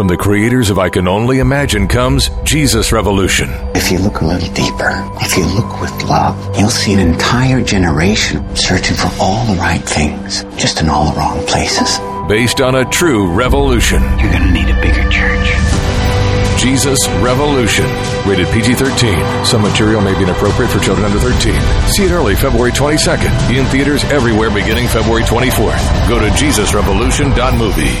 From the creators of I Can Only Imagine comes Jesus Revolution. If you look a little deeper, if you look with love, you'll see an entire generation searching for all the right things, just in all the wrong places. Based on a true revolution. You're going to need a bigger church. Jesus Revolution. Rated PG-13. Some material may be inappropriate for children under 13. See it early, February 22nd. In theaters everywhere beginning February 24th. Go to JesusRevolution.movie.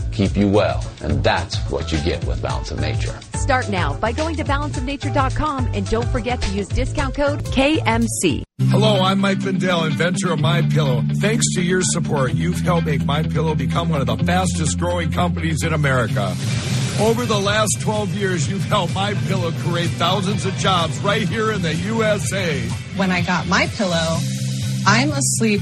keep you well, and that's what you get with Balance of Nature. Start now by going to balanceofnature.com, and don't forget to use discount code KMC. Hello, I'm Mike Lindell, inventor of MyPillow. Thanks to your support, you've helped make MyPillow become one of the fastest growing companies in America. Over the last 12 years, you've helped MyPillow create thousands of jobs right here in the USA. When I got MyPillow, I'm asleep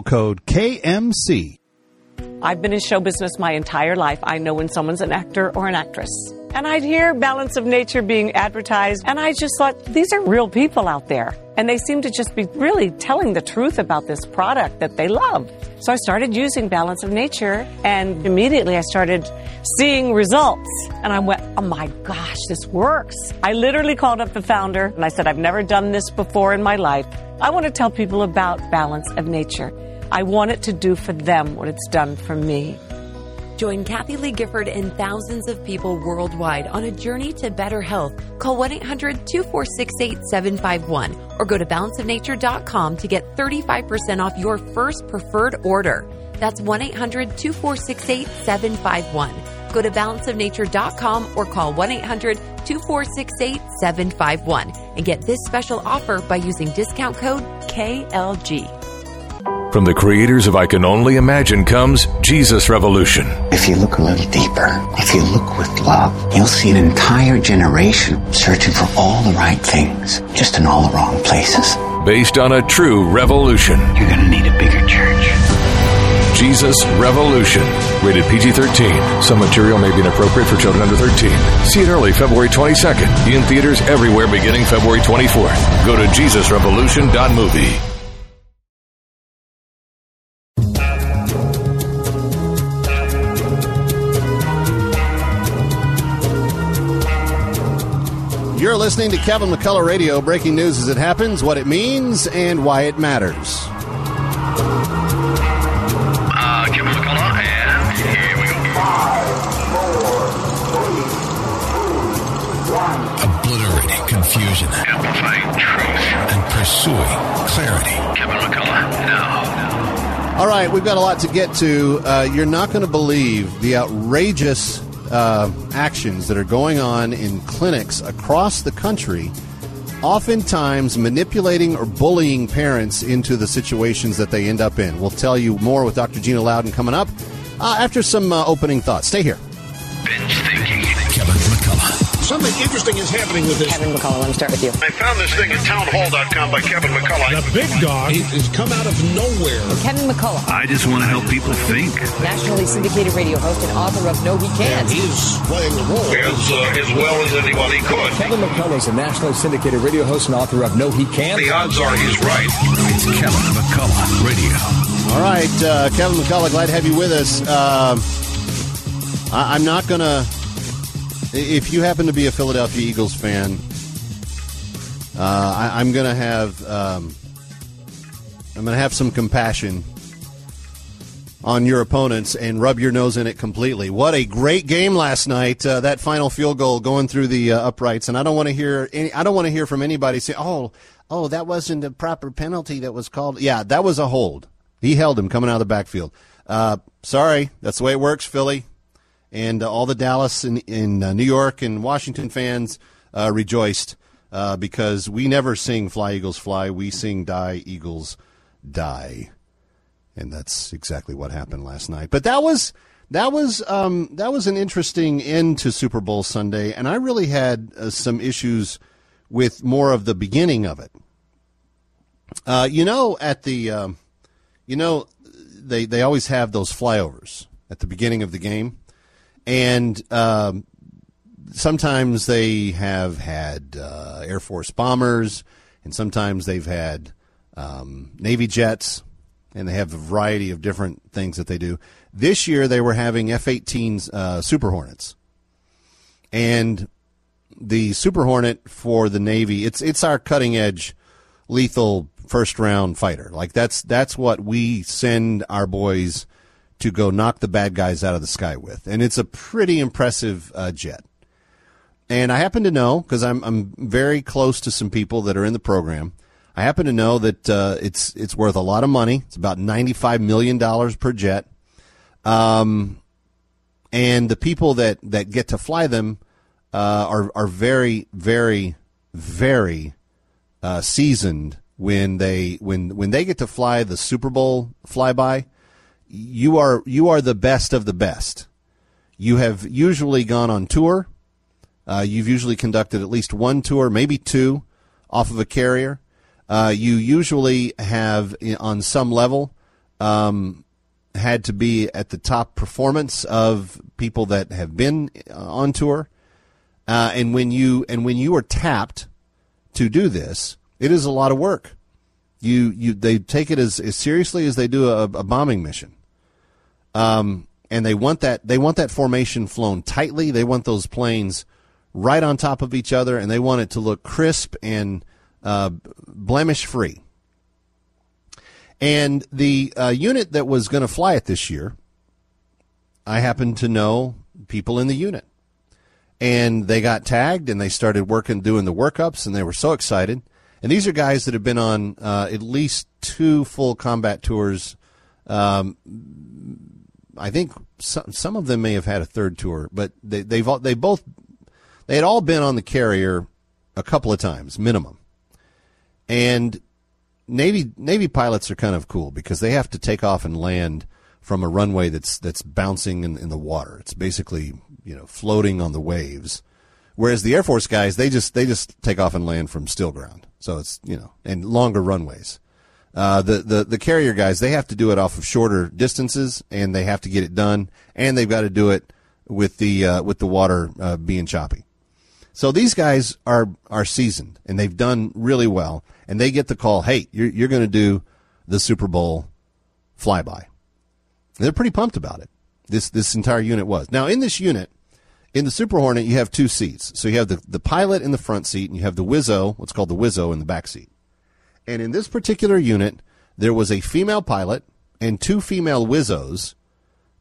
code KMC. I've been in show business my entire life. I know when someone's an actor or an actress. And I'd hear Balance of Nature being advertised, and I just thought, these are real people out there. And they seem to just be really telling the truth about this product that they love. So I started using Balance of Nature, and immediately I started seeing results. And I went, oh my gosh, this works. I literally called up the founder, and I said, I've never done this before in my life. I want to tell people about Balance of Nature. I want it to do for them what it's done for me. Join Kathy Lee Gifford and thousands of people worldwide on a journey to better health. Call 1-800-246-8751 or go to balanceofnature.com to get 35% off your first preferred order. That's 1-800-246-8751. Go to balanceofnature.com or call 1-800-246-8751 and get this special offer by using discount code KLG. From the creators of I Can Only Imagine comes Jesus Revolution. If you look a little deeper, if you look with love, you'll see an entire generation searching for all the right things, just in all the wrong places. Based on a true revolution. You're going to need a bigger church. Jesus Revolution. Rated PG-13. Some material may be inappropriate for children under 13. See it early, February 22nd. In theaters everywhere beginning February 24th. Go to JesusRevolution.movie. You're listening to Kevin McCullough Radio, breaking news as it happens, what it means, and why it matters. Kevin McCullough, and here we go. 5, 4, 3, 2, 1. Obliterating confusion. Amplifying truth. And pursuing clarity. Kevin McCullough, now. All right, we've got a lot to get to. You're not going to believe the outrageous actions that are going on in clinics across the country, oftentimes manipulating or bullying parents into the situations that they end up in. We'll tell you more with Dr. Gina Loudon coming up after some opening thoughts. Stay here. Binge thinking. Kevin McCullough. Something interesting is happening with this. Kevin McCullough, let me start with you. I found this thing at townhall.com by Kevin McCullough. The big dog has come out of nowhere. Kevin McCullough. I just want to help people think. Nationally syndicated radio host and author of No We Can't. And he's playing the role as well as anybody could. Kevin McCullough is a nationally syndicated radio host and author of No He Can't. The odds are he's right. It's Kevin McCullough Radio. All right, Kevin McCullough, glad to have you with us. I'm not going to... If you happen to be a Philadelphia Eagles fan, I'm going to have some compassion on your opponents and rub your nose in it completely. What a great game last night! That final field goal going through the uprights, and I don't want to hear from anybody say, "Oh, that wasn't a proper penalty that was called." Yeah, that was a hold. He held him coming out of the backfield. Sorry, that's the way it works, Philly. And all the Dallas and New York and Washington fans rejoiced because we never sing Fly Eagles Fly. We sing Die Eagles Die. And that's exactly what happened last night. But that was an interesting end to Super Bowl Sunday. And I really had some issues with more of the beginning of it. They always have those flyovers at the beginning of the game. And sometimes they have had Air Force bombers, and sometimes they've had Navy jets, and they have a variety of different things that they do. This year they were having F-18 Super Hornets. And the Super Hornet for the Navy, it's our cutting-edge, lethal first-round fighter. Like that's what we send our boys to go knock the bad guys out of the sky with. And it's a pretty impressive jet. And I happen to know, because I'm very close to some people that are in the program, I happen to know that it's worth a lot of money. It's about $95 million per jet. And the people that get to fly them are very, very, very seasoned when they get to fly the Super Bowl flyby. You are the best of the best. You have usually gone on tour. You've usually conducted at least one tour, maybe two, off of a carrier. You usually have, on some level, had to be at the top performance of people that have been on tour. And when you are tapped to do this, it is a lot of work. They take it as seriously as they do a bombing mission. And they want that formation flown tightly. They want those planes right on top of each other, and they want it to look crisp and blemish free. And the unit that was going to fly it this year, I happen to know people in the unit, and they got tagged and they started working, doing the workups, and they were so excited. And these are guys that have been on at least two full combat tours. I think some of them may have had a third tour, but they had all been on the carrier a couple of times minimum. And Navy pilots are kind of cool because they have to take off and land from a runway that's bouncing in the water. It's basically, floating on the waves. Whereas the Air Force guys, they just take off and land from still ground. So it's, and longer runways. The carrier guys, they have to do it off of shorter distances, and they have to get it done, and they've got to do it with the water being choppy. So these guys are seasoned, and they've done really well, and they get the call, hey, you're going to do the Super Bowl flyby. And they're pretty pumped about it. This entire unit was. Now in this unit, in the Super Hornet, you have two seats. So you have the pilot in the front seat, and you have the Wizzo, what's called the Wizzo, in the back seat. And in this particular unit, there was a female pilot and two female Wizzos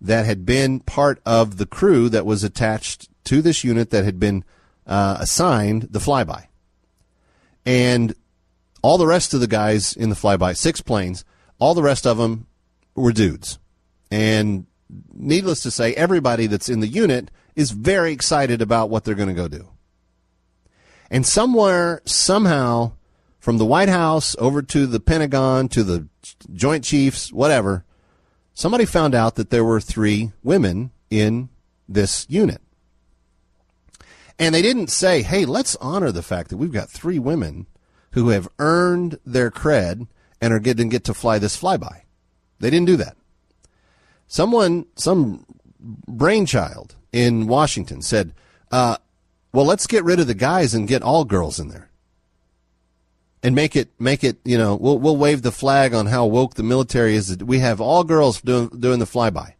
that had been part of the crew that was attached to this unit that had been assigned the flyby. And all the rest of the guys in the flyby, six planes, all the rest of them were dudes. And needless to say, everybody that's in the unit is very excited about what they're going to go do. And somewhere, somehow, from the White House over to the Pentagon, to the Joint Chiefs, whatever, somebody found out that there were three women in this unit. And they didn't say, hey, let's honor the fact that we've got three women who have earned their cred and are getting to fly this flyby. They didn't do that. Someone, some brainchild in Washington said, well, let's get rid of the guys and get all girls in there. And make it, you know, we'll wave the flag on how woke the military is. We have all girls doing the flyby.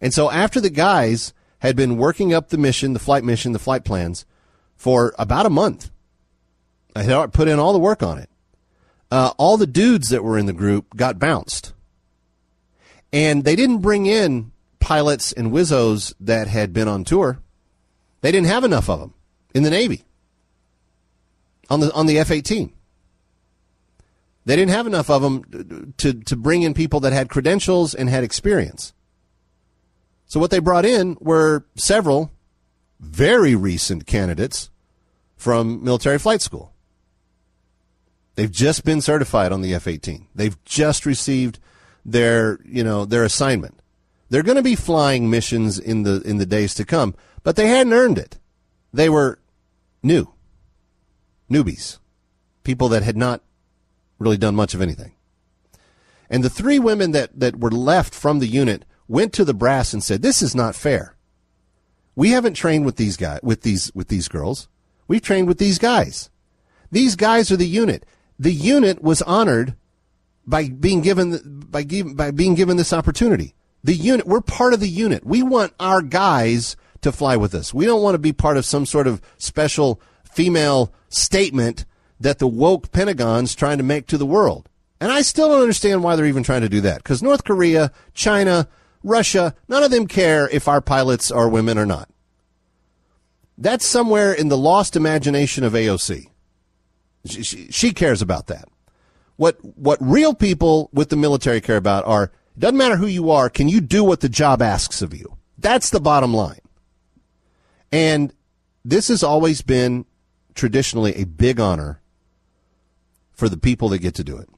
And so after the guys had been working up the mission, the flight plans for about a month, I had put in all the work on it. All the dudes that were in the group got bounced. And they didn't bring in pilots and wizzos that had been on tour. They didn't have enough of them in the Navy. On the F-18. They didn't have enough of them to bring in people that had credentials and had experience. So what they brought in were several very recent candidates from military flight school. They've just been certified on the F-18. They've just received their assignment. They're going to be flying missions in the days to come, but they hadn't earned it. They were newbies, people that had not really done much of anything. And the three women that were left from the unit went to the brass and said, this is not fair. We haven't trained with these guys, with these girls. We've trained with these guys. These guys are the unit. The unit was honored by being given this opportunity. The unit, we're part of the unit. We want our guys to fly with us. We don't want to be part of some sort of special female statement that the woke Pentagon's trying to make to the world. And I still don't understand why they're even trying to do that, because North Korea, China, Russia, none of them care if our pilots are women or not. That's somewhere in the lost imagination of AOC. She cares about that. What real people with the military care about are, it doesn't matter who you are, can you do what the job asks of you? That's the bottom line. And this has always been traditionally a big honor for the people that get to do it.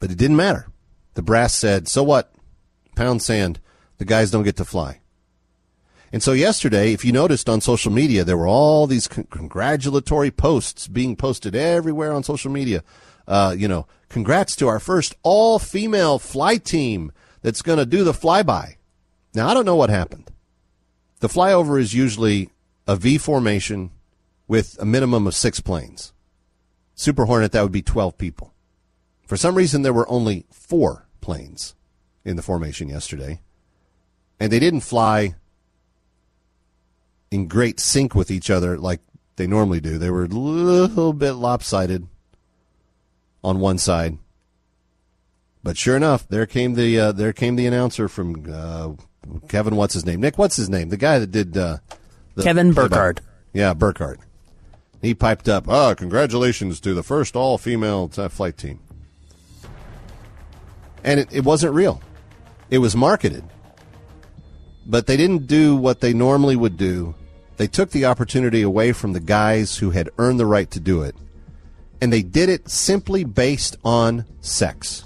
But it didn't matter. The brass said, so what? Pound sand. The guys don't get to fly. And so yesterday, if you noticed on social media, there were all these congratulatory posts being posted everywhere on social media. Congrats to our first all-female fly team that's going to do the flyby. Now, I don't know what happened. The flyover is usually a V formation with a minimum of 6 planes. Super Hornet, that would be 12 people. For some reason, there were only 4 planes in the formation yesterday, and they didn't fly in great sync with each other like they normally do. They were a little bit lopsided on one side, but sure enough, there came the announcer from Kevin. What's his name? Nick. What's his name? The guy that did Kevin Burkhardt. Yeah, Burkhardt. He piped up, congratulations to the first all-female flight team. And it wasn't real. It was marketed. But they didn't do what they normally would do. They took the opportunity away from the guys who had earned the right to do it. And they did it simply based on sex.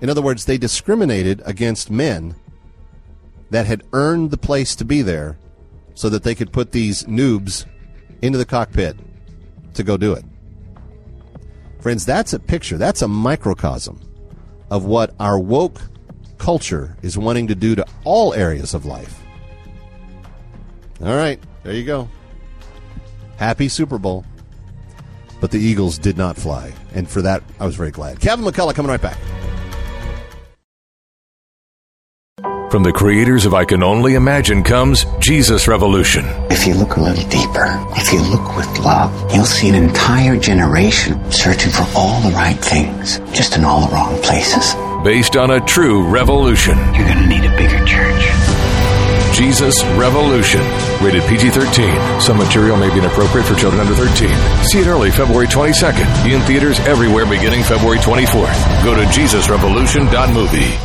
In other words, they discriminated against men that had earned the place to be there, so that they could put these noobs into the cockpit to go do it. Friends, that's a picture. That's a microcosm of what our woke culture is wanting to do to all areas of life. All right, there you go. Happy Super Bowl. But the Eagles did not fly, and for that, I was very glad. Kevin McCullough coming right back. From the creators of I Can Only Imagine comes Jesus Revolution. If you look a little deeper, if you look with love, you'll see an entire generation searching for all the right things, just in all the wrong places. Based on a true revolution. You're going to need a bigger church. Jesus Revolution. Rated PG-13. Some material may be inappropriate for children under 13. See it early February 22nd. In theaters everywhere beginning February 24th. Go to JesusRevolution.movie.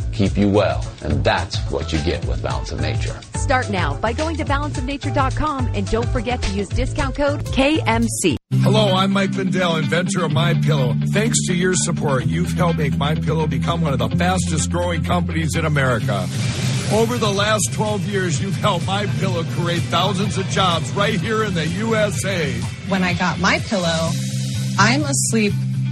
keep you well, and that's what you get with Balance of Nature. Start now by going to balanceofnature.com, and don't forget to use discount code KMC. Hello, I'm Mike Lindell, inventor of MyPillow. Thanks to your support, you've helped make MyPillow become one of the fastest growing companies in America. Over the last 12 years, you've helped MyPillow create thousands of jobs right here in the USA. When I got MyPillow, I'm asleep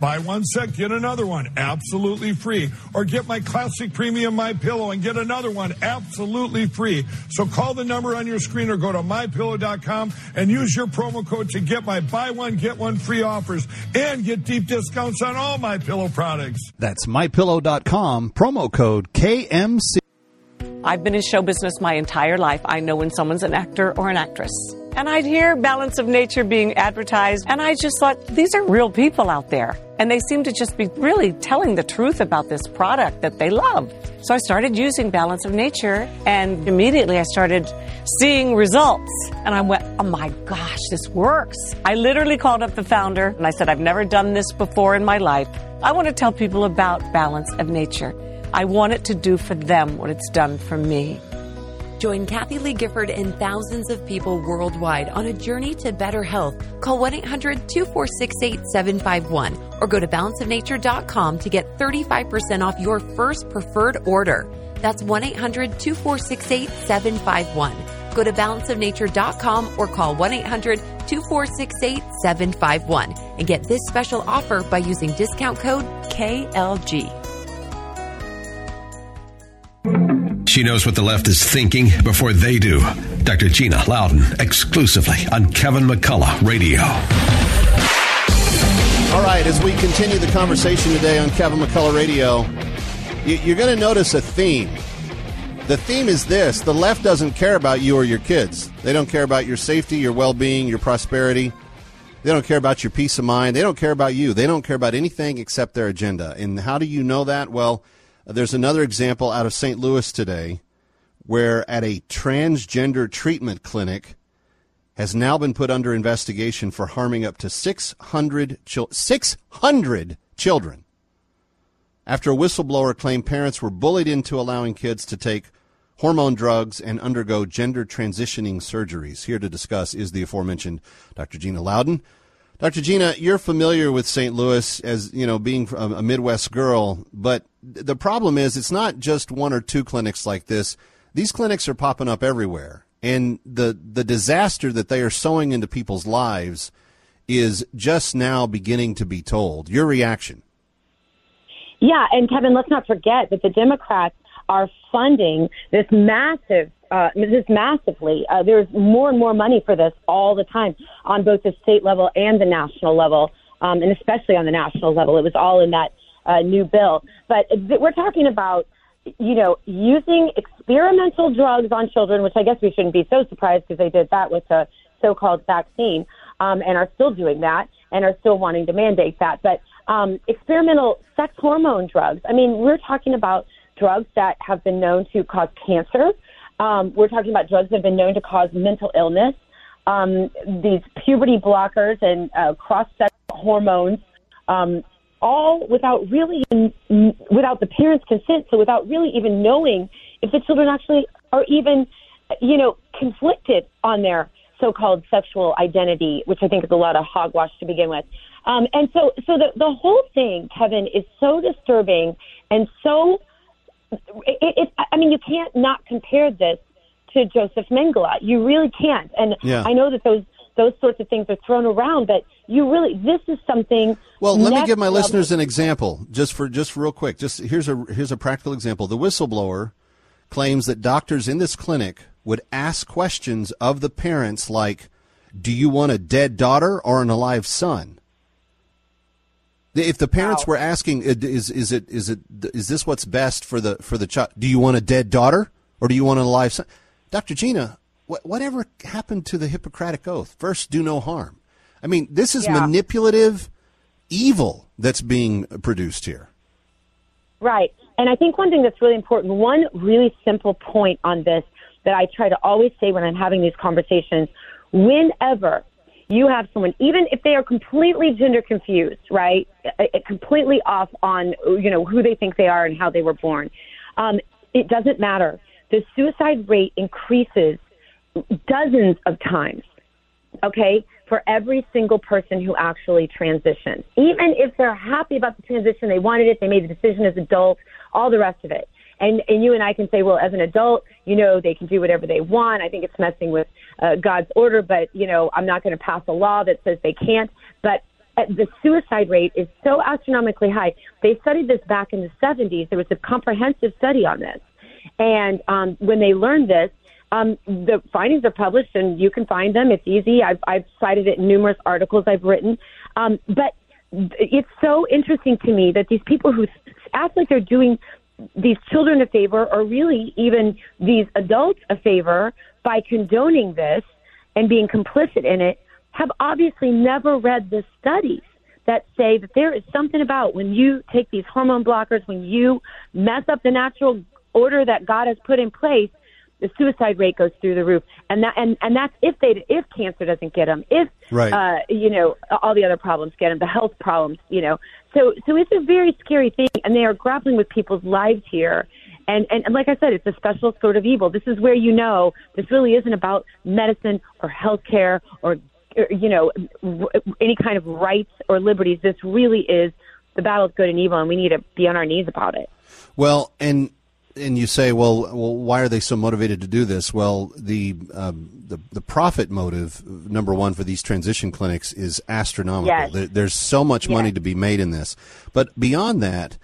Buy one set, get another one absolutely free. Or get my classic premium MyPillow and get another one absolutely free. So call the number on your screen or go to MyPillow.com and use your promo code to get my buy one, get one free offers and get deep discounts on all MyPillow products. That's MyPillow.com, promo code KMC. I've been in show business my entire life. I know when someone's an actor or an actress. And I'd hear Balance of Nature being advertised, and I just thought, these are real people out there. And they seem to just be really telling the truth about this product that they love. So I started using Balance of Nature, and immediately I started seeing results. And I went, oh my gosh, this works. I literally called up the founder, and I said, I've never done this before in my life. I want to tell people about Balance of Nature. I want it to do for them what it's done for me. Join Kathy Lee Gifford and thousands of people worldwide on a journey to better health. Call 1-800-246-8751 or go to balanceofnature.com to get 35% off your first preferred order. That's 1-800-246-8751. Go to balanceofnature.com or call 1-800-246-8751 and get this special offer by using discount code KLG. She knows what the left is thinking before they do. Dr. Gina Loudon, exclusively on Kevin McCullough Radio. All right, as we continue the conversation today on Kevin McCullough Radio, you're going to notice a theme. The theme is this. The left doesn't care about you or your kids. They don't care about your safety, your well-being, your prosperity. They don't care about your peace of mind. They don't care about you. They don't care about anything except their agenda. And how do you know that? Well, there's another example out of St. Louis today where at a transgender treatment clinic has now been put under investigation for harming up to 600 children after a whistleblower claimed parents were bullied into allowing kids to take hormone drugs and undergo gender transitioning surgeries. Here to discuss is the aforementioned Dr. Gina Loudon. Dr. Gina, you're familiar with St. Louis as, you know, being a Midwest girl, but the problem is it's not just one or two clinics like this. These clinics are popping up everywhere, and the disaster that they are sowing into people's lives is just now beginning to be told. Your reaction? Yeah, and Kevin, let's not forget that the Democrats are funding this massively. There's more and more money for this all the time on both the state level and the national level, and especially on the national level. It was all in that new bill. But we're talking about, you know, using experimental drugs on children, which I guess we shouldn't be so surprised because they did that with the so-called vaccine, and are still doing that and are still wanting to mandate that. But experimental sex hormone drugs. I mean, we're talking about drugs that have been known to cause cancer. We're talking about drugs that have been known to cause mental illness, these puberty blockers and cross-sex hormones, all without the parents' consent, so without really even knowing if the children actually are even, conflicted on their so-called sexual identity, which I think is a lot of hogwash to begin with. And so the whole thing, Kevin, is so disturbing and so, you can't not compare this to Joseph Mengele. You really can't. And yeah. I know that those sorts of things are thrown around, but this is something. Well, let me give my listeners an example just real quick. Here's a practical example. The whistleblower claims that doctors in this clinic would ask questions of the parents like, do you want a dead daughter or an alive son? If the parents were asking, is this what's best for the child? Do you want a dead daughter or do you want an alive son? Dr. Gina, whatever happened to the Hippocratic Oath? First, do no harm. I mean, this is manipulative evil that's being produced here. Right. And I think one thing that's really important, one really simple point on this that I try to always say when I'm having these conversations, whenever you have someone, even if they are completely gender confused, right, completely off on, who they think they are and how they were born, it doesn't matter. The suicide rate increases dozens of times, okay, for every single person who actually transitions. Even if they're happy about the transition, they wanted it, they made the decision as adults, all the rest of it. And you and I can say, well, as an adult, they can do whatever they want. I think it's messing with God's order, but, I'm not going to pass a law that says they can't. But the suicide rate is so astronomically high. They studied this back in the 70s. There was a comprehensive study on this. And when they learned this, the findings are published, and you can find them. It's easy. I've cited it in numerous articles I've written. But it's so interesting to me that these people who act like they're doing these children a favor, or really even these adults a favor, by condoning this and being complicit in it, have obviously never read the studies that say that there is something about when you take these hormone blockers, when you mess up the natural order that God has put in place, the suicide rate goes through the roof. And that's if cancer doesn't get them, if, right. All the other problems get them, the health problems, So it's a very scary thing. And they are grappling with people's lives here. And like I said, it's a special sort of evil. This is where, this really isn't about medicine or healthcare or any kind of rights or liberties. This really is the battle of good and evil, and we need to be on our knees about it. Well, and you say, well, why are they so motivated to do this? Well, the profit motive, number one, for these transition clinics is astronomical. Yes. There's so much money to be made in this. But beyond that,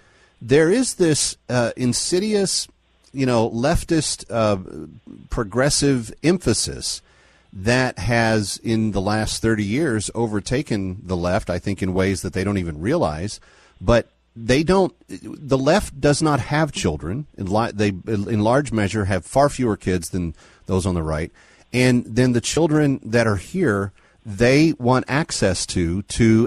there is this insidious, leftist, progressive emphasis that has, in the last 30 years, overtaken the left, I think, in ways that they don't even realize. But the left does not have children. They, in large measure, have far fewer kids than those on the right. And then the children that are here, they want access to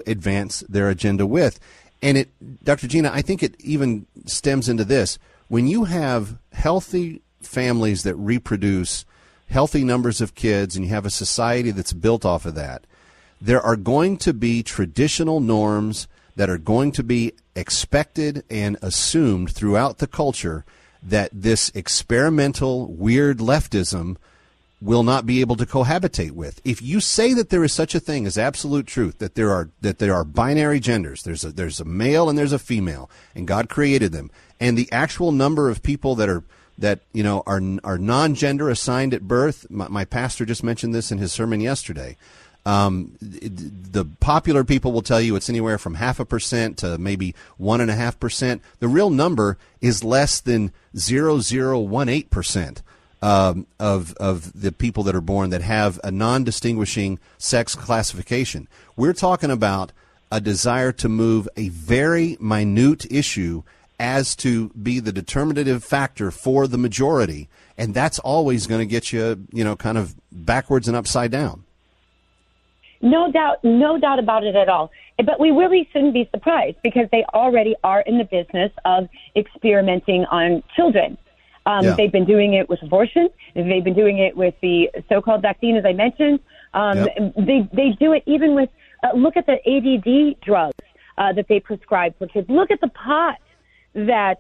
advance their agenda with. And Dr. Gina, I think it even stems into this. When you have healthy families that reproduce healthy numbers of kids and you have a society that's built off of that, there are going to be traditional norms that are going to be expected and assumed throughout the culture that this experimental, weird leftism will not be able to cohabitate with. If you say that there is such a thing as absolute truth, that there are binary genders, there's a male and there's a female, and God created them, and the actual number of people that are non-gender assigned at birth, my pastor just mentioned this in his sermon yesterday. The popular people will tell you it's anywhere from 0.5% to maybe 1.5%. The real number is less than 0.0018% of the people that are born that have a non-distinguishing sex classification. We're talking about a desire to move a very minute issue as to be the determinative factor for the majority, and that's always going to get you, kind of backwards and upside down. No doubt about it at all. But we really shouldn't be surprised because they already are in the business of experimenting on children. They've been doing it with abortion. They've been doing it with the so-called vaccine, as I mentioned. They do it even with look at the ADD drugs. that they prescribe for kids. Look at the pot that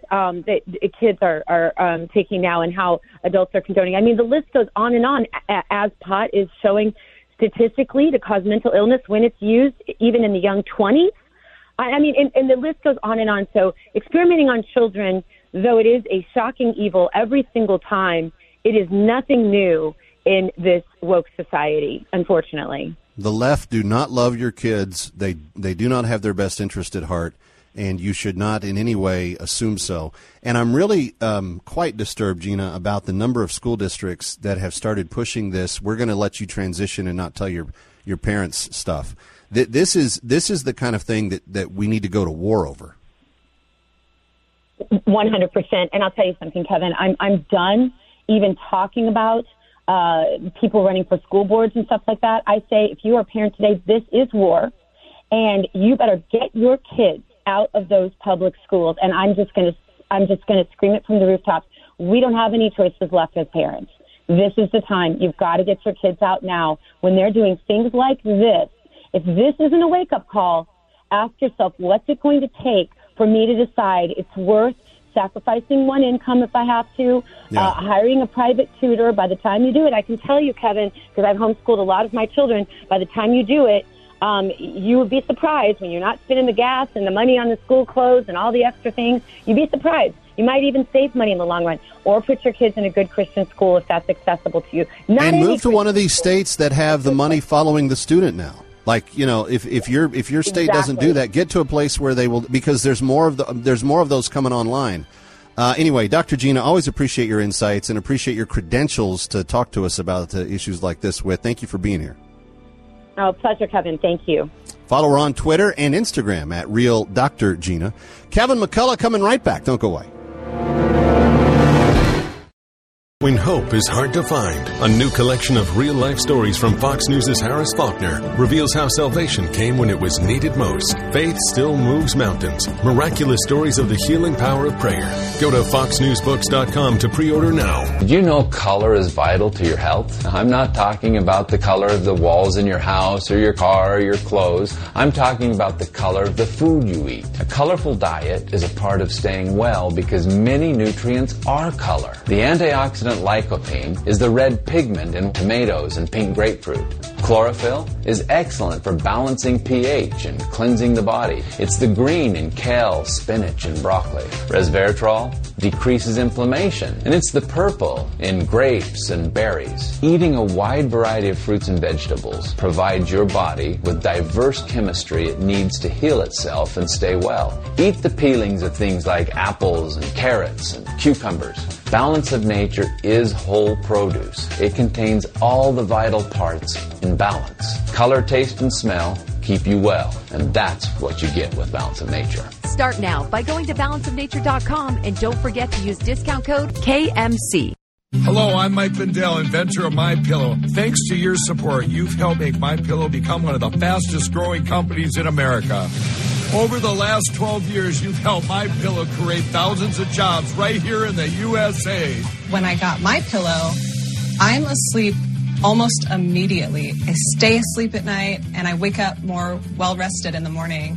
kids are taking now and how adults are condoning. I mean, the list goes on and on, as pot is showing statistically to cause mental illness when it's used, even in the young 20s. I mean, and the list goes on and on. So experimenting on children, though it is a shocking evil every single time, it is nothing new in this woke society, unfortunately. The left do not love your kids. They do not have their best interest at heart, and you should not in any way assume so. And I'm really quite disturbed, Gina, about the number of school districts that have started pushing this. We're going to let you transition and not tell your parents stuff. This is the kind of thing that we need to go to war over. 100%. And I'll tell you something, Kevin. I'm done even talking about people running for school boards and stuff like that. I say, if you are a parent today, this is war, and you better get your kids out of those public schools. And I'm just going to scream it from the rooftops. We don't have any choices left as parents. This is the time. You've got to get your kids out now when they're doing things like this. If this isn't a wake-up call, ask yourself, what's it going to take for me to decide it's worth sacrificing one income if I have to, hiring a private tutor? By the time you do it, I can tell you, Kevin, because I've homeschooled a lot of my children, by the time you do it, you would be surprised when you're not spending the gas and the money on the school clothes and all the extra things. You'd be surprised. You might even save money in the long run, or put your kids in a good Christian school if that's accessible to you. And move to one of these states that have the money following the student now. Like, you know, if your state doesn't do that, get to a place where they will, because there's more of those coming online. Anyway, Dr. Gina, always appreciate your insights and appreciate your credentials to talk to us about issues like this with. Thank you for being here. Oh, pleasure, Kevin. Thank you. Follow her on Twitter and Instagram at Real Dr. Gina. Kevin McCullough coming right back. Don't go away. When hope is hard to find, a new collection of real-life stories from Fox News' Harris Faulkner reveals how salvation came when it was needed most. Faith still moves mountains. Miraculous stories of the healing power of prayer. Go to foxnewsbooks.com to pre-order now. Did you know color is vital to your health? I'm not talking about the color of the walls in your house or your car or your clothes. I'm talking about the color of the food you eat. A colorful diet is a part of staying well because many nutrients are color. The antioxidant lycopene is the red pigment in tomatoes and pink grapefruit. Chlorophyll is excellent for balancing pH and cleansing the body. It's the green in kale, spinach, and broccoli. Resveratrol decreases inflammation, and it's the purple in grapes and berries. Eating a wide variety of fruits and vegetables provides your body with diverse chemistry it needs to heal itself and stay well. Eat the peelings of things like apples and carrots and cucumbers. Balance of Nature is whole produce. It contains all the vital parts in balance. Color, taste, and smell keep you well, and that's what you get with Balance of Nature. Start now by going to balanceofnature.com, and don't forget to use discount code KMC. Hello, I'm Mike Lindell, inventor of MyPillow. Thanks to your support, you've helped make MyPillow become one of the fastest growing companies in America. Over the last 12 years, you've helped MyPillow create thousands of jobs right here in the USA. When I got MyPillow, I'm asleep almost immediately. I stay asleep at night, and I wake up more well-rested in the morning.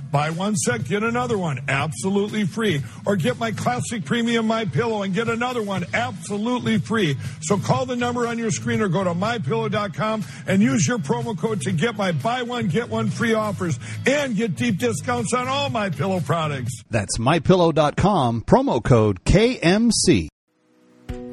Buy one set, get another one absolutely free. Or get my classic premium MyPillow and get another one absolutely free. So call the number on your screen or go to MyPillow.com and use your promo code to get my buy one, get one free offers and get deep discounts on all MyPillow products. That's MyPillow.com, promo code KMC.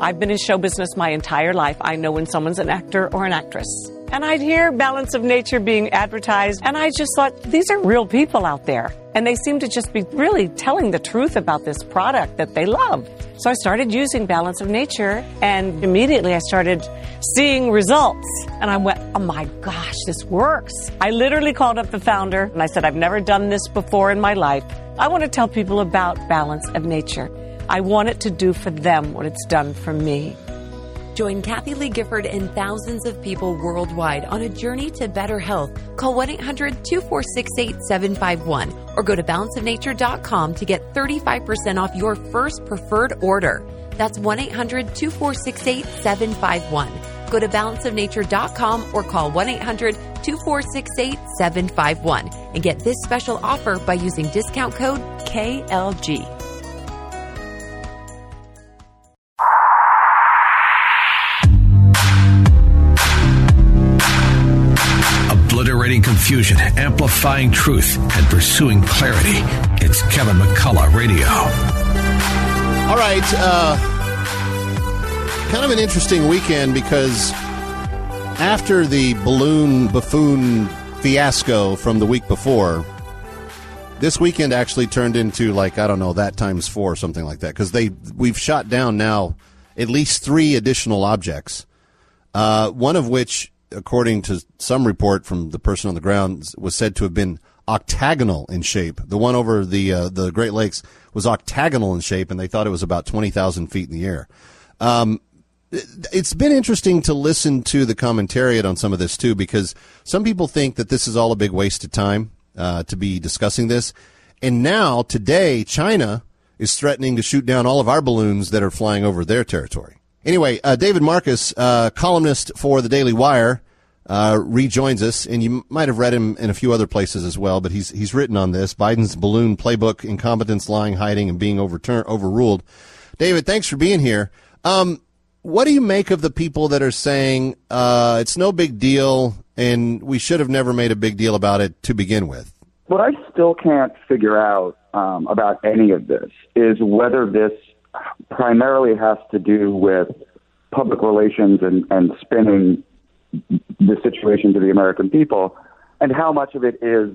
I've been in show business my entire life. I know when someone's an actor or an actress. And I'd hear Balance of Nature being advertised, and I just thought, these are real people out there. And they seem to just be really telling the truth about this product that they love. So I started using Balance of Nature, and immediately I started seeing results. And I went, oh my gosh, this works. I literally called up the founder, and I said, I've never done this before in my life. I want to tell people about Balance of Nature. I want it to do for them what it's done for me. Join Kathy Lee Gifford and thousands of people worldwide on a journey to better health. Call 1-800-246-8751 or go to balanceofnature.com to get 35% off your first preferred order. That's 1-800-246-8751. Go to balanceofnature.com or call 1-800-246-8751 and get this special offer by using discount code KLG. Obliterating confusion, amplifying truth, and pursuing clarity. It's Kevin McCullough Radio. All right. Kind of an interesting weekend because after the balloon buffoon fiasco from the week before, this weekend actually turned into like, I don't know, that times four or something like that. Because we've shot down now at least three additional objects, one of which, according to some report from the person on the ground, was said to have been octagonal in shape. The one over the Great Lakes was octagonal in shape, and they thought it was about 20,000 feet in the air. It's been interesting to listen to the commentariat on some of this, too, because some people think that this is all a big waste of time to be discussing this. And now, today, China is threatening to shoot down all of our balloons that are flying over their territory. Anyway, David Marcus, columnist for the Daily Wire, rejoins us, and you might have read him in a few other places as well, but he's written on this, Biden's balloon playbook, incompetence, lying, hiding, and being overruled. David, thanks for being here. What do you make of the people that are saying it's no big deal, and we should have never made a big deal about it to begin with? What I still can't figure out about any of this is whether this primarily has to do with public relations and spinning the situation to the American people, and how much of it is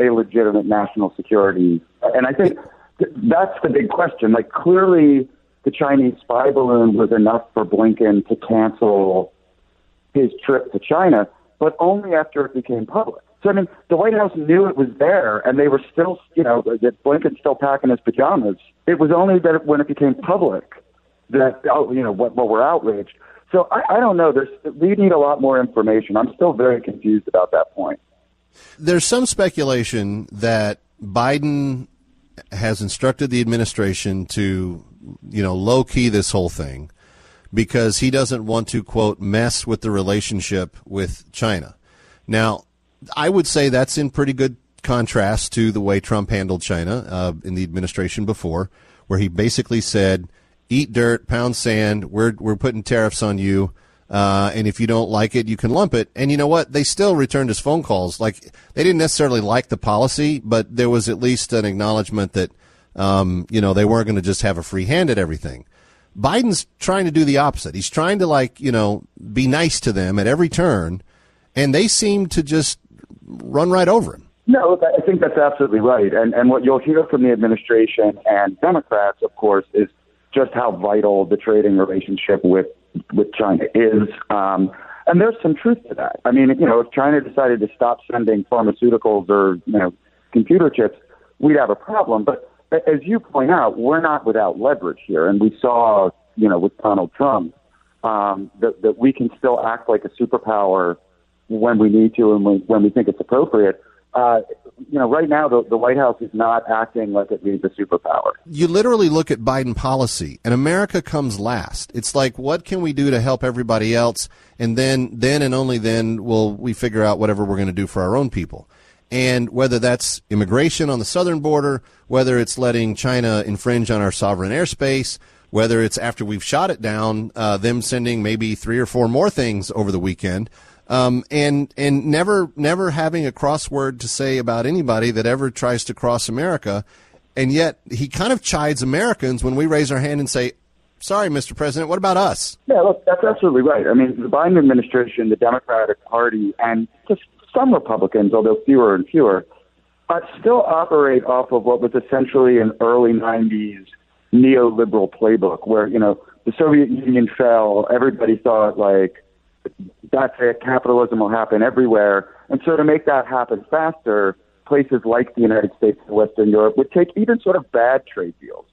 a legitimate national security. And I think that's the big question. Like, clearly the Chinese spy balloon was enough for Blinken to cancel his trip to China, but only after it became public. So, I mean, the White House knew it was there, and they were still, you know, that Blinken's still packing his pajamas. It was only that when it became public that, you know, what we're outraged. So I don't know. We need a lot more information. I'm still very confused about that point. There's some speculation that Biden has instructed the administration to, you know, low-key this whole thing because he doesn't want to, quote, mess with the relationship with China. Now, I would say that's in pretty good contrast to the way Trump handled China in the administration before, where he basically said, eat dirt, pound sand, we're putting tariffs on you, and if you don't like it, you can lump it. And you know what? They still returned his phone calls. Like, they didn't necessarily like the policy, but there was at least an acknowledgement that, you know, they weren't going to just have a free hand at everything. Biden's trying to do the opposite. He's trying to, like, you know, be nice to them at every turn, and they seem to just run right over him. No, look, I think that's absolutely right. And what you'll hear from the administration and Democrats, of course, is just how vital the trading relationship with China is. And there's some truth to that. I mean, you know, if China decided to stop sending pharmaceuticals or, you know, computer chips, we'd have a problem. But as you point out, we're not without leverage here. And we saw, you know, with Donald Trump, that we can still act like a superpower when we need to and when we think it's appropriate. You know, right now, the White House is not acting like it needs a superpower. You literally look at Biden policy, and America comes last. It's like, what can we do to help everybody else? And then and only then will we figure out whatever we're going to do for our own people. And whether that's immigration on the southern border, whether it's letting China infringe on our sovereign airspace, whether it's after we've shot it down, them sending maybe 3 or 4 more things over the weekend, and never having a crossword to say about anybody that ever tries to cross America. And yet he kind of chides Americans when we raise our hand and say, sorry, Mr. President, what about us? Yeah, look, that's absolutely right. I mean, the Biden administration, the Democratic Party, and just some Republicans, although fewer and fewer, still operate off of what was essentially an early 90s neoliberal playbook where, you know, the Soviet Union fell. Everybody thought, like, that's it, capitalism will happen everywhere. And so to make that happen faster, places like the United States and Western Europe would take even sort of bad trade deals.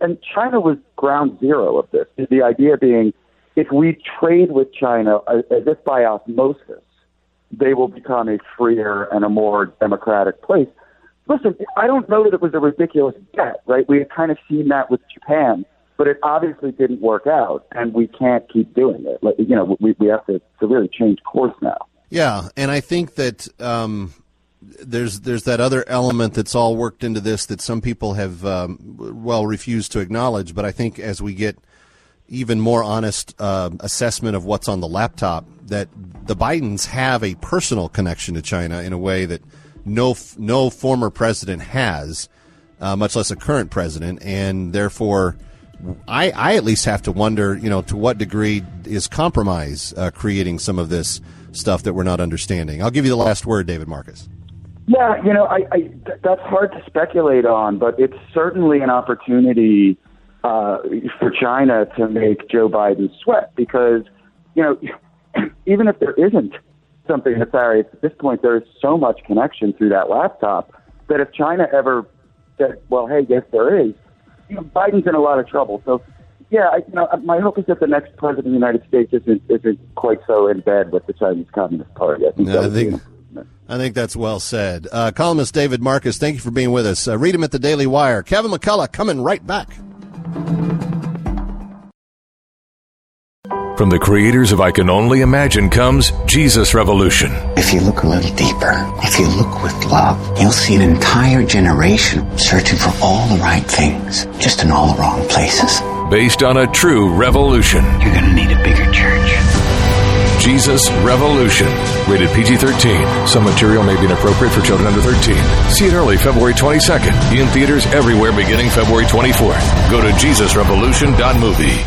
And China was ground zero of this. The idea being, If we trade with China as if by osmosis, they will become a freer and a more democratic place. Listen, I don't know that it was a ridiculous bet, right? We had kind of seen that with Japan, but it obviously didn't work out, and we can't keep doing it. Like, you know, we have to really change course now. Yeah, and I think that there's that other element that's all worked into this that some people have, refused to acknowledge, but I think as we get even more honest assessment of what's on the laptop, that the Bidens have a personal connection to China in a way that no former president has, much less a current president, and therefore I at least have to wonder, you know, to what degree is compromise creating some of this stuff that we're not understanding. I'll give you the last word, David Marcus. Yeah, you know, that's hard to speculate on, but it's certainly an opportunity for China to make Joe Biden sweat, because, you know, even if there isn't something nefarious at this point, there is so much connection through that laptop that if China ever said, well, hey, yes, there is, you know, Biden's in a lot of trouble. So, yeah, my hope is that the next president of the United States isn't quite so in bed with the Chinese Communist Party. I think that's well said. Columnist David Marcus, thank you for being with us. Read him at the Daily Wire. Kevin McCullough coming right back. From the creators of I Can Only Imagine comes Jesus Revolution. If you look a little deeper, if you look with love, you'll see an entire generation searching for all the right things, just in all the wrong places. Based on a true revolution. You're going to need a bigger church. Jesus Revolution. Rated PG-13. Some material may be inappropriate for children under 13. See it early February 22nd. In theaters everywhere beginning February 24th. Go to JesusRevolution.movie.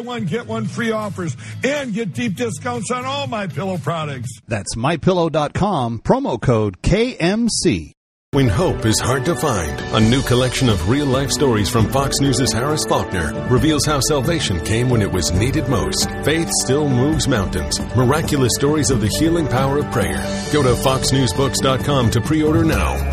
one, get one free offers and get deep discounts on all MyPillow products. That's MyPillow.com, promo code KMC. When hope is hard to find, a new collection of real-life stories from Fox News' Harris Faulkner reveals how salvation came when it was needed most. Faith still moves mountains. Miraculous stories of the healing power of prayer. Go to foxnewsbooks.com to pre-order now.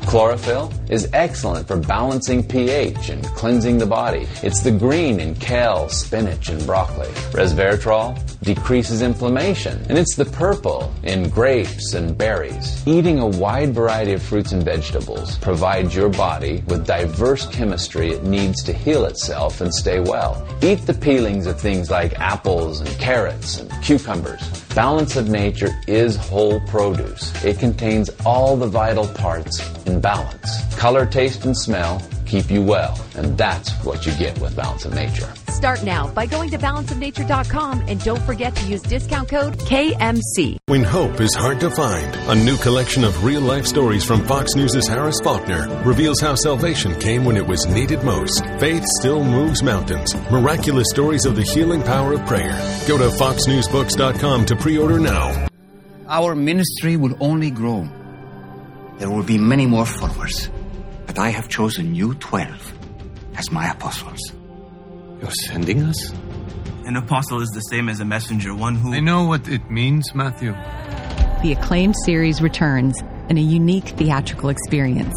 Chlorophyll is excellent for balancing pH and cleansing the body. It's the green in kale, spinach, and broccoli. Resveratrol decreases inflammation, and it's the purple in grapes and berries. Eating a wide variety of fruits and vegetables provides your body with diverse chemistry it needs to heal itself and stay well. Eat the peelings of things like apples and carrots and cucumbers. Balance of Nature is whole produce. It contains all the vital parts in balance. Color, taste, and smell keep you well, and that's what you get with Balance of Nature. Start now by going to balanceofnature.com and don't forget to use discount code KMC. When hope is hard to find, a new collection of real-life stories from Fox News' Harris Faulkner reveals how salvation came when it was needed most. Faith still moves mountains. Miraculous stories of the healing power of prayer. Go to foxnewsbooks.com to pre-order now. Our ministry will only grow. There will be many more followers, but I have chosen you 12 as my apostles. You're sending us? An apostle is the same as a messenger, one who... I know what it means, Matthew. The acclaimed series returns in a unique theatrical experience.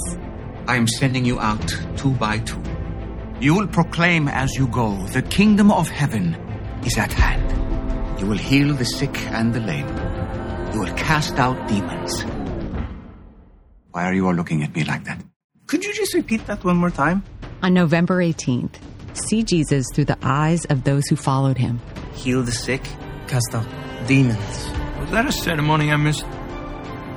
I am sending you out 2 by 2. You will proclaim as you go the kingdom of heaven is at hand. You will heal the sick and the lame. You will cast out demons. Why are you all looking at me like that? Could you just repeat that one more time? On November 18th, see Jesus through the eyes of those who followed him. Heal the sick, cast out demons. Was that a ceremony I missed?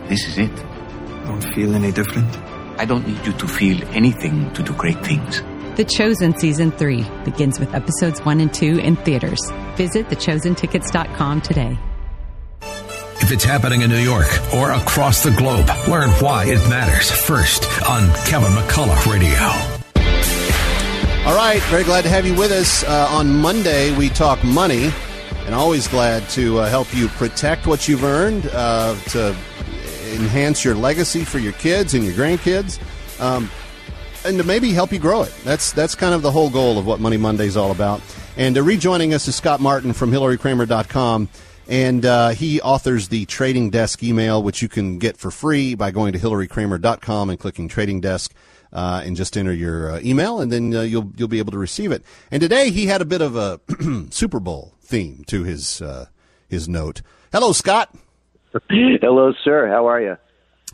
This is it. I don't feel any different. I don't need you to feel anything to do great things. The Chosen Season 3 begins with episodes 1 and 2 in theaters. Visit thechosentickets.com today. If it's happening in New York or across the globe, learn why it matters first on Kevin McCullough Radio. All right, very glad to have you with us. On Monday, we talk money, and always glad to help you protect what you've earned, to enhance your legacy for your kids and your grandkids, and to maybe help you grow it. That's kind of the whole goal of what Money Monday is all about. And rejoining us is Scott Martin from HillaryKramer.com, and he authors the Trading Desk email, which you can get for free by going to HillaryKramer.com and clicking Trading Desk. And just enter your email, and then you'll be able to receive it. And today he had a bit of a Super Bowl theme to his note. Hello, Scott. Hello, sir. How are you?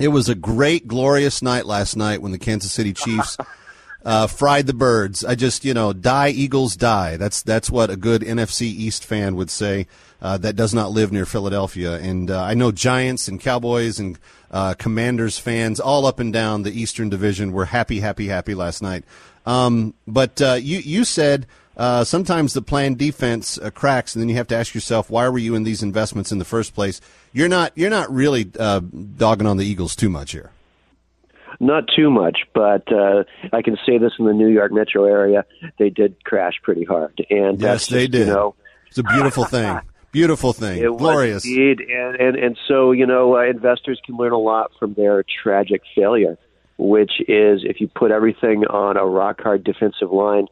It was a great, glorious night last night when the Kansas City Chiefs fried the birds. I just, die, Eagles, die. That's what a good NFC East fan would say that does not live near Philadelphia. And I know Giants and Cowboys and Commanders fans all up and down the Eastern Division were happy, happy, happy last night. But you said sometimes the planned defense cracks, and then you have to ask yourself, why were you in these investments in the first place? You're not really dogging on the Eagles too much here. Not too much, but I can say this in the New York metro area, they did crash pretty hard. And yes, they did. It's a beautiful thing. Beautiful thing. It glorious. Was indeed. And so, investors can learn a lot from their tragic failure, which is if you put everything on a rock-hard defensive line,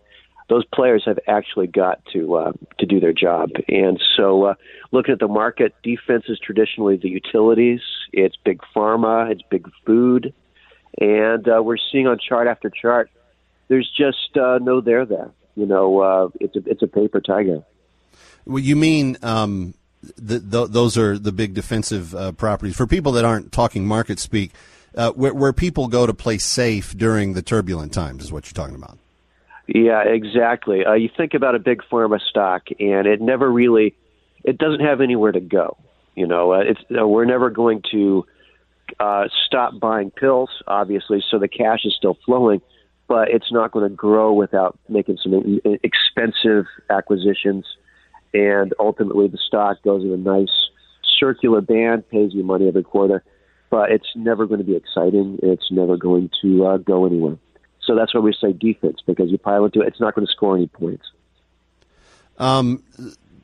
those players have actually got to do their job. And so looking at the market, defense is traditionally the utilities. It's big pharma. It's big food. And we're seeing on chart after chart, there's just no there there. It's a paper tiger. Well, you mean those are the big defensive properties. For people that aren't talking market speak, where people go to play safe during the turbulent times is what you're talking about. Yeah, exactly. You think about a big pharma stock, and it doesn't have anywhere to go. We're never going to stop buying pills, obviously, so the cash is still flowing, but it's not going to grow without making some expensive acquisitions, and ultimately the stock goes in a nice circular band, pays you money every quarter, but it's never going to be exciting. It's never going to go anywhere. So that's why we say defense, because you pile into it, it's not going to score any points.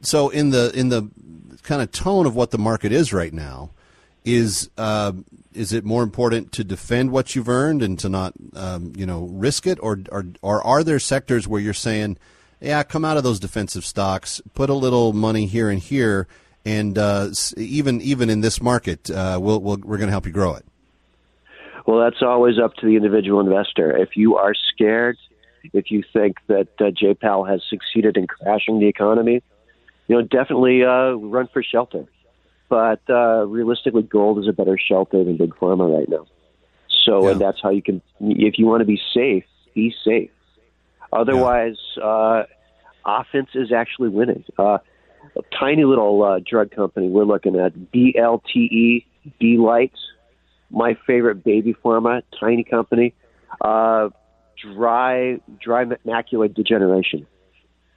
So in the kind of tone of what the market is right now, is it more important to defend what you've earned and to not, risk it? Or are there sectors where you're saying, yeah, come out of those defensive stocks, put a little money here and here, and even in this market, we're going to help you grow it? Well, that's always up to the individual investor. If you are scared, if you think that Jay Powell has succeeded in crashing the economy, definitely run for shelter. But realistically, gold is a better shelter than big pharma right now. So yeah. And that's how you can, if you want to be safe, be safe. Otherwise, yeah. Offense is actually winning. A tiny little drug company we're looking at, BLTE, BLTE, my favorite baby pharma, tiny company, dry macular degeneration.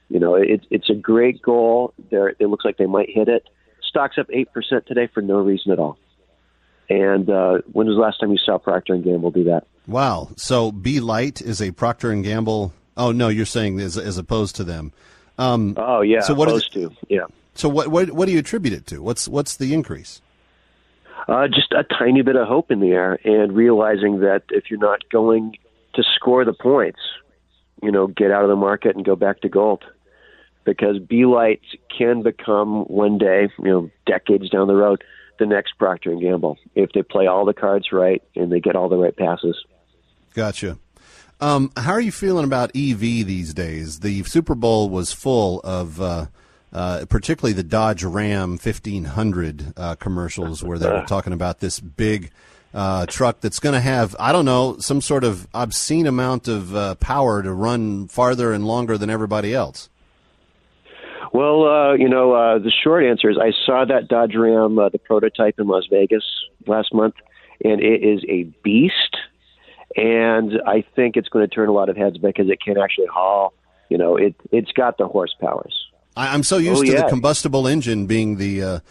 It's a great goal. It looks like they might hit it. Stock's up 8% today for no reason at all. And when was the last time you saw Procter & Gamble do that? Wow. So BLTE is a Procter & Gamble. Oh, no, you're saying as opposed to them. Oh, yeah, so what opposed to, yeah. So what do you attribute it to? What's the increase? Just a tiny bit of hope in the air and realizing that if you're not going to score the points, get out of the market and go back to gold. Because BLTE can become one day, decades down the road, the next Procter & Gamble if they play all the cards right and they get all the right passes. Gotcha. How are you feeling about EV these days? The Super Bowl was full of particularly the Dodge Ram 1500 commercials where they were talking about this big truck that's going to have, I don't know, some sort of obscene amount of power to run farther and longer than everybody else. Well, the short answer is I saw that Dodge Ram, the prototype in Las Vegas last month, and it is a beast. And I think it's going to turn a lot of heads because it can actually haul. You know, it's got the horsepowers. I'm so used to the combustible engine being the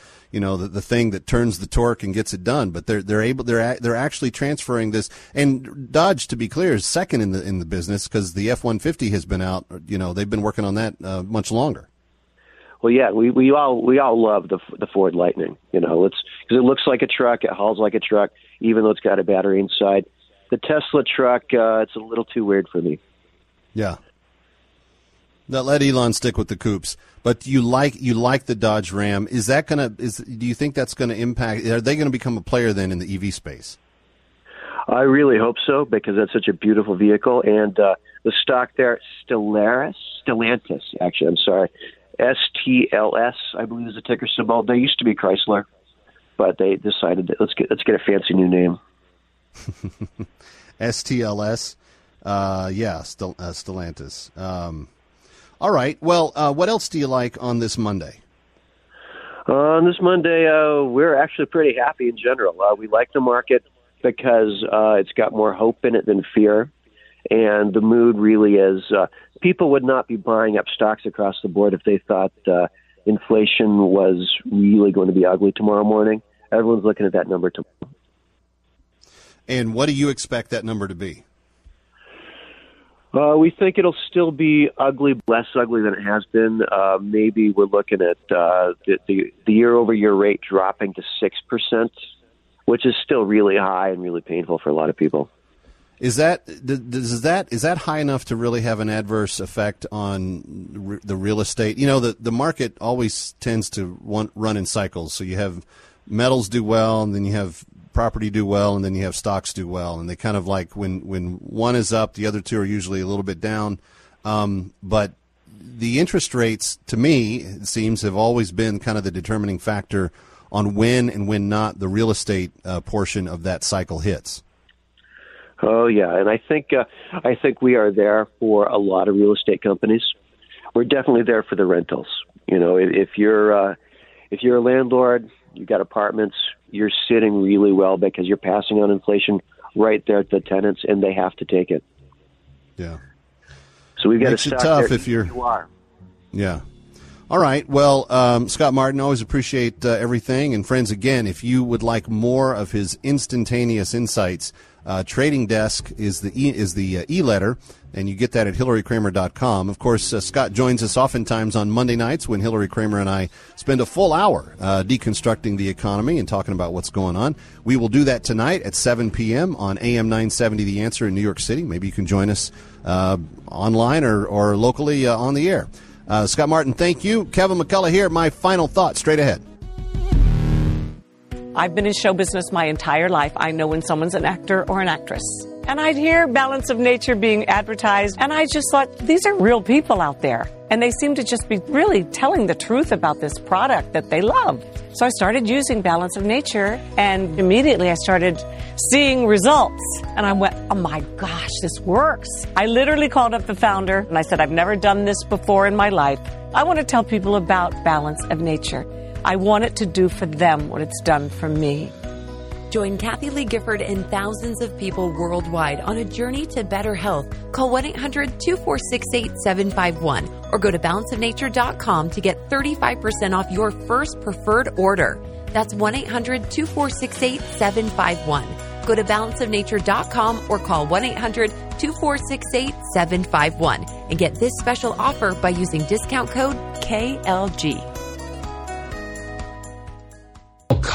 thing that turns the torque and gets it done. But they're actually transferring this. And Dodge, to be clear, is second in the business because the F-150 has been out. You know, they've been working on that much longer. Well, yeah, we all love the Ford Lightning. You know, it's because it looks like a truck, it hauls like a truck, even though it's got a battery inside. The Tesla truck, it's a little too weird for me. Yeah. Now, let Elon stick with the coupes, but you like the Dodge Ram. Is that do you think that's gonna impact? Are they gonna become a player then in the EV space? I really hope so because that's such a beautiful vehicle, and the stock there, Stellantis. Actually, I'm sorry. STLS, I believe, is the ticker symbol. They used to be Chrysler, but they decided that let's get a fancy new name. STLS, Stellantis. All right. Well, what else do you like on this Monday? On this Monday, we're actually pretty happy in general. We like the market because it's got more hope in it than fear. And the mood really is people would not be buying up stocks across the board if they thought inflation was really going to be ugly tomorrow morning. Everyone's looking at that number tomorrow. And what do you expect that number to be? We think it'll still be ugly, less ugly than it has been. Maybe we're looking at the year-over-year rate dropping to 6%, which is still really high and really painful for a lot of people. Is that high enough to really have an adverse effect on the real estate? You know, the market always tends to run in cycles. So you have metals do well, and then you have property do well, and then you have stocks do well. And they kind of like when one is up, the other two are usually a little bit down. But the interest rates, to me, it seems, have always been kind of the determining factor on when and when not the real estate portion of that cycle hits. Oh, yeah, and I think we are there for a lot of real estate companies. We're definitely there for the rentals. You know, if you're a landlord, you've got apartments, you're sitting really well because you're passing on inflation right there to the tenants, and they have to take it. Yeah. So we've got to stop there. Makes it tough if you are. Yeah. All right. Well, Scott Martin, always appreciate everything. And friends, again, if you would like more of his instantaneous insights, Trading Desk is the e-letter, and you get that at HillaryKramer.com. Of course, Scott joins us oftentimes on Monday nights when Hillary Kramer and I spend a full hour deconstructing the economy and talking about what's going on. We will do that tonight at 7 p.m. on AM 970 The Answer in New York City. Maybe you can join us online or locally on the air. Scott Martin, thank you. Kevin McCullough here. My final thoughts straight ahead. I've been in show business my entire life. I know when someone's an actor or an actress. And I'd hear Balance of Nature being advertised, and I just thought, these are real people out there. And they seem to just be really telling the truth about this product that they love. So I started using Balance of Nature, and immediately I started seeing results. And I went, oh my gosh, this works. I literally called up the founder, and I said, I've never done this before in my life. I want to tell people about Balance of Nature. I want it to do for them what it's done for me. Join Kathy Lee Gifford and thousands of people worldwide on a journey to better health. Call 1-800-246-8751 or go to balanceofnature.com to get 35% off your first preferred order. That's 1-800-246-8751. Go to balanceofnature.com or call 1-800-246-8751 and get this special offer by using discount code KLG.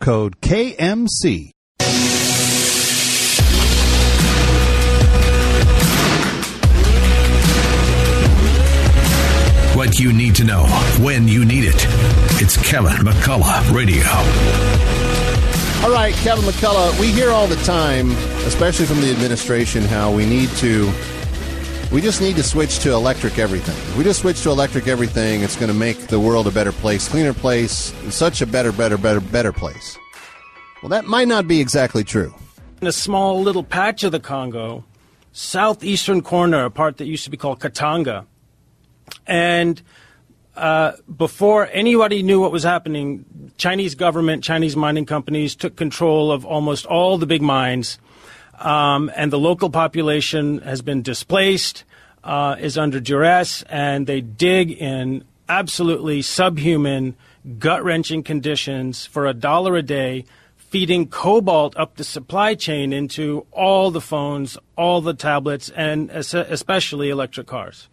code KMC. What you need to know when you need it. It's Kevin McCullough Radio. All right, Kevin McCullough, we hear all the time, especially from the administration, how we just need to switch to electric everything. If we just switch to electric everything, it's going to make the world a better place, cleaner place, and such a better place. Well, that might not be exactly true. In a small little patch of the Congo, southeastern corner, a part that used to be called Katanga, and before anybody knew what was happening, Chinese government, Chinese mining companies took control of almost all the big mines. And the local population has been displaced, is under duress, and they dig in absolutely subhuman, gut-wrenching conditions for $1 a day, feeding cobalt up the supply chain into all the phones, all the tablets, and especially electric cars.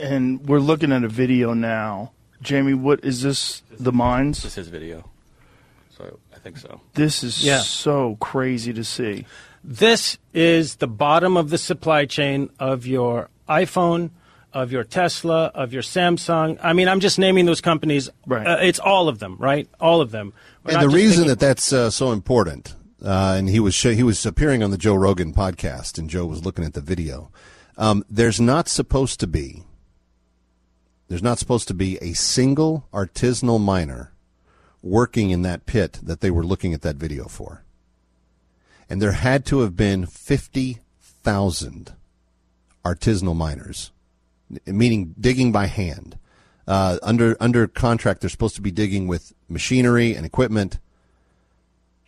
And we're looking at a video now. Jamie, what is this? The mines? This is video. So I think so. This is so crazy to see. This is the bottom of the supply chain of your iPhone, of your Tesla, of your Samsung. I mean, I'm just naming those companies. Right. It's all of them, right? All of them. We're and the reason that's so important, and he was appearing on the Joe Rogan podcast, and Joe was looking at the video. There's not supposed to be a single artisanal miner working in that pit that they were looking at that video for. And there had to have been 50,000 artisanal miners, meaning digging by hand. Under contract, they're supposed to be digging with machinery and equipment.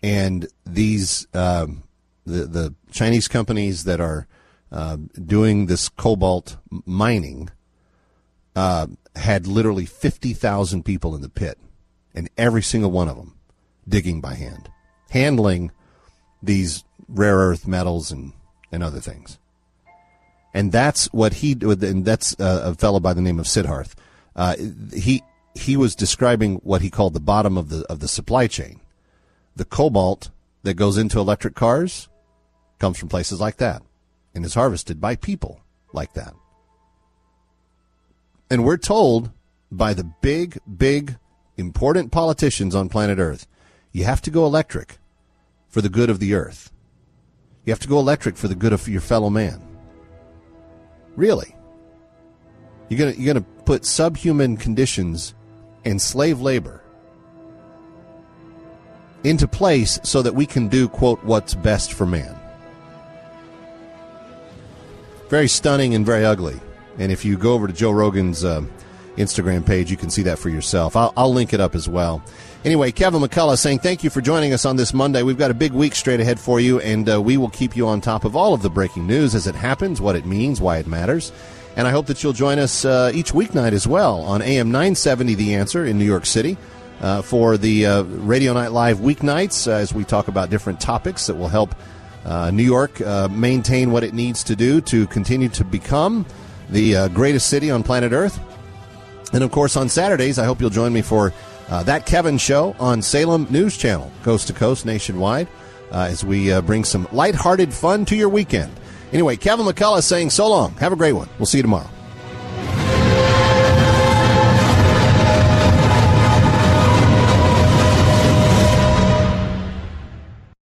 And these the Chinese companies that are doing this cobalt mining had literally 50,000 people in the pit. And every single one of them digging by hand, handling these rare earth metals and other things. And that's what he did. And that's a fellow by the name of Siddharth. He was describing what he called the bottom of the supply chain. The cobalt that goes into electric cars comes from places like that and is harvested by people like that. And we're told by the big important politicians on planet Earth, you have to go electric for the good of the Earth. You have to go electric for the good of your fellow man. Really? You're gonna put subhuman conditions and slave labor into place so that we can do, quote, what's best for man. Very stunning and very ugly. And if you go over to Joe Rogan's Instagram page, you can see that for yourself. I'll link it up as well. Anyway, Kevin McCullough saying thank you for joining us on this Monday. We've got a big week straight ahead for you, and we will keep you on top of all of the breaking news as it happens, what it means, why it matters. And I hope that you'll join us each weeknight as well on AM 970 The Answer in New York City for the Radio Night Live weeknights as we talk about different topics that will help New York maintain what it needs to do to continue to become the greatest city on planet Earth. And, of course, on Saturdays, I hope you'll join me for That Kevin Show on Salem News Channel, coast to coast, nationwide, as we bring some lighthearted fun to your weekend. Anyway, Kevin McCullough saying so long. Have a great one. We'll see you tomorrow.